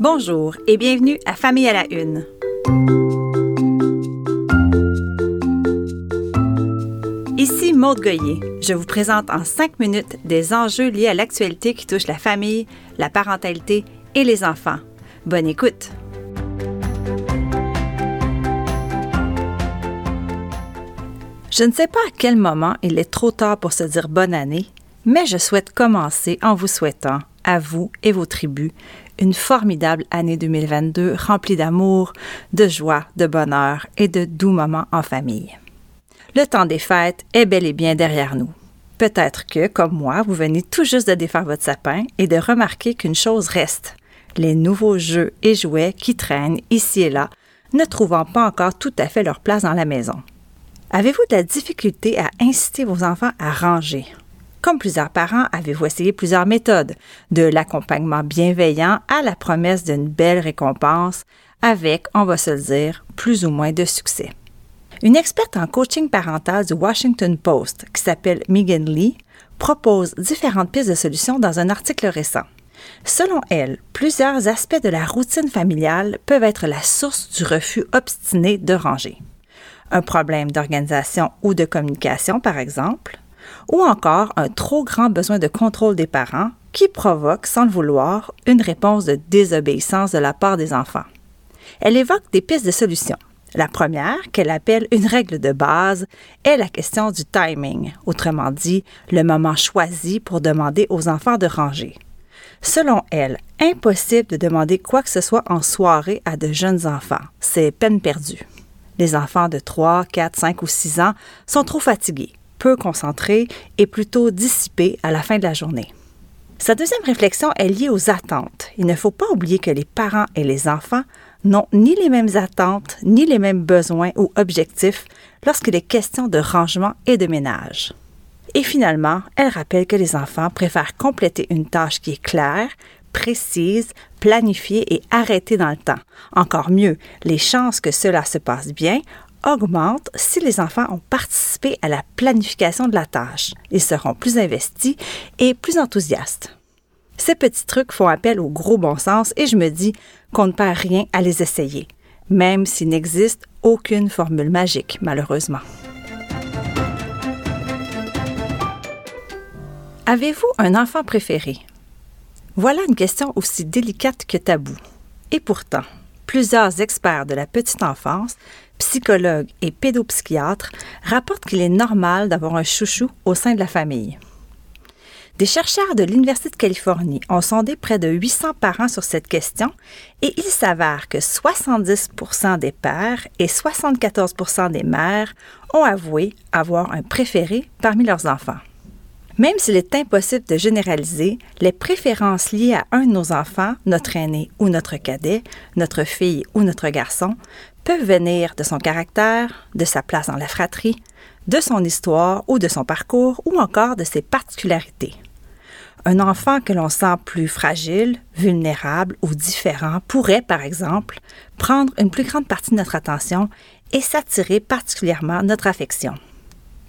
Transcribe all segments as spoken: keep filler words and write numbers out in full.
Bonjour et bienvenue à Famille à la une. Ici Maude Goyer. Je vous présente en cinq minutes des enjeux liés à l'actualité qui touche la famille, la parentalité et les enfants. Bonne écoute! Je ne sais pas à quel moment il est trop tard pour se dire bonne année, mais je souhaite commencer en vous souhaitant, à vous et vos tribus, une formidable année deux mille vingt-deux remplie d'amour, de joie, de bonheur et de doux moments en famille. Le temps des fêtes est bel et bien derrière nous. Peut-être que, comme moi, vous venez tout juste de défaire votre sapin et de remarquer qu'une chose reste, les nouveaux jeux et jouets qui traînent ici et là, ne trouvant pas encore tout à fait leur place dans la maison. Avez-vous de la difficulté à inciter vos enfants à ranger? Comme plusieurs parents, avez-vous essayé plusieurs méthodes, de l'accompagnement bienveillant à la promesse d'une belle récompense, avec, on va se le dire, plus ou moins de succès. Une experte en coaching parental du Washington Post, qui s'appelle Megan Lee, propose différentes pistes de solutions dans un article récent. Selon elle, plusieurs aspects de la routine familiale peuvent être la source du refus obstiné de ranger. Un problème d'organisation ou de communication, par exemple, ou encore un trop grand besoin de contrôle des parents qui provoque, sans le vouloir, une réponse de désobéissance de la part des enfants. Elle évoque des pistes de solutions. La première, qu'elle appelle une règle de base, est la question du timing, autrement dit, le moment choisi pour demander aux enfants de ranger. Selon elle, impossible de demander quoi que ce soit en soirée à de jeunes enfants. C'est peine perdue. Les enfants de trois, quatre, cinq ou six ans sont trop fatigués, peu concentrés et plutôt dissipés à la fin de la journée. Sa deuxième réflexion est liée aux attentes. Il ne faut pas oublier que les parents et les enfants n'ont ni les mêmes attentes, ni les mêmes besoins ou objectifs lorsqu'il est question de rangement et de ménage. Et finalement, elle rappelle que les enfants préfèrent compléter une tâche qui est claire, précise, planifiée et arrêtée dans le temps. Encore mieux, les chances que cela se passe bien augmentent si les enfants ont participé à la planification de la tâche. Ils seront plus investis et plus enthousiastes. Ces petits trucs font appel au gros bon sens et je me dis qu'on ne perd rien à les essayer, même s'il n'existe aucune formule magique, malheureusement. Avez-vous un enfant préféré? Voilà une question aussi délicate que taboue. Et pourtant, plusieurs experts de la petite enfance, psychologues et pédopsychiatres rapportent qu'il est normal d'avoir un chouchou au sein de la famille. Des chercheurs de l'Université de Californie ont sondé près de huit cents parents sur cette question et il s'avère que soixante-dix pour cent des pères et soixante-quatorze pour cent des mères ont avoué avoir un préféré parmi leurs enfants. Même s'il est impossible de généraliser, les préférences liées à un de nos enfants, notre aîné ou notre cadet, notre fille ou notre garçon, peuvent venir de son caractère, de sa place dans la fratrie, de son histoire ou de son parcours ou encore de ses particularités. Un enfant que l'on sent plus fragile, vulnérable ou différent pourrait, par exemple, prendre une plus grande partie de notre attention et s'attirer particulièrement notre affection.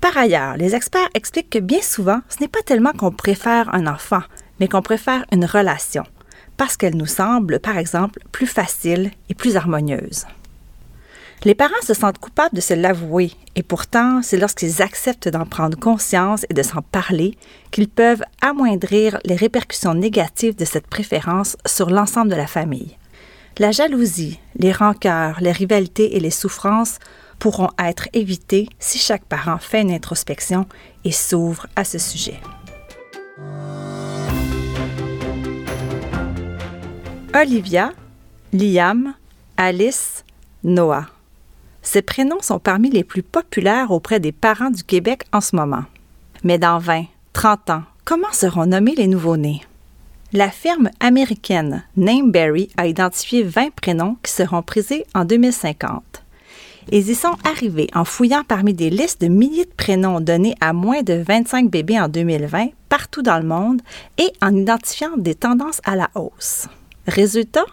Par ailleurs, les experts expliquent que bien souvent, ce n'est pas tellement qu'on préfère un enfant, mais qu'on préfère une relation, parce qu'elle nous semble, par exemple, plus facile et plus harmonieuse. Les parents se sentent coupables de se l'avouer, et pourtant, c'est lorsqu'ils acceptent d'en prendre conscience et de s'en parler qu'ils peuvent amoindrir les répercussions négatives de cette préférence sur l'ensemble de la famille. La jalousie, les rancœurs, les rivalités et les souffrances pourront être évitées si chaque parent fait une introspection et s'ouvre à ce sujet. Olivia, Liam, Alice, Noah. Ces prénoms sont parmi les plus populaires auprès des parents du Québec en ce moment. Mais dans vingt, trente ans, comment seront nommés les nouveau-nés? La firme américaine Nameberry a identifié vingt prénoms qui seront prisés en deux mille cinquante. Ils y sont arrivés en fouillant parmi des listes de milliers de prénoms donnés à moins de vingt-cinq bébés en deux mille vingt partout dans le monde et en identifiant des tendances à la hausse. Résultat,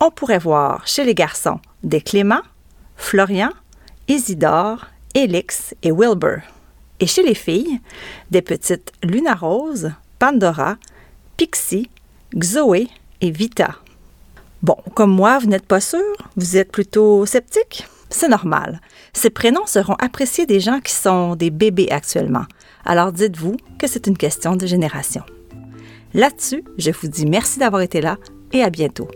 on pourrait voir chez les garçons des Clément, Florian, Isidore, Élix et Wilbur. Et chez les filles, des petites Luna Rose, Pandora, Pixie, Zoé et Vita. Bon, comme moi, vous n'êtes pas sûr, vous êtes plutôt sceptique. C'est normal. Ces prénoms seront appréciés des gens qui sont des bébés actuellement. Alors dites-vous que c'est une question de génération. Là-dessus, je vous dis merci d'avoir été là et à bientôt.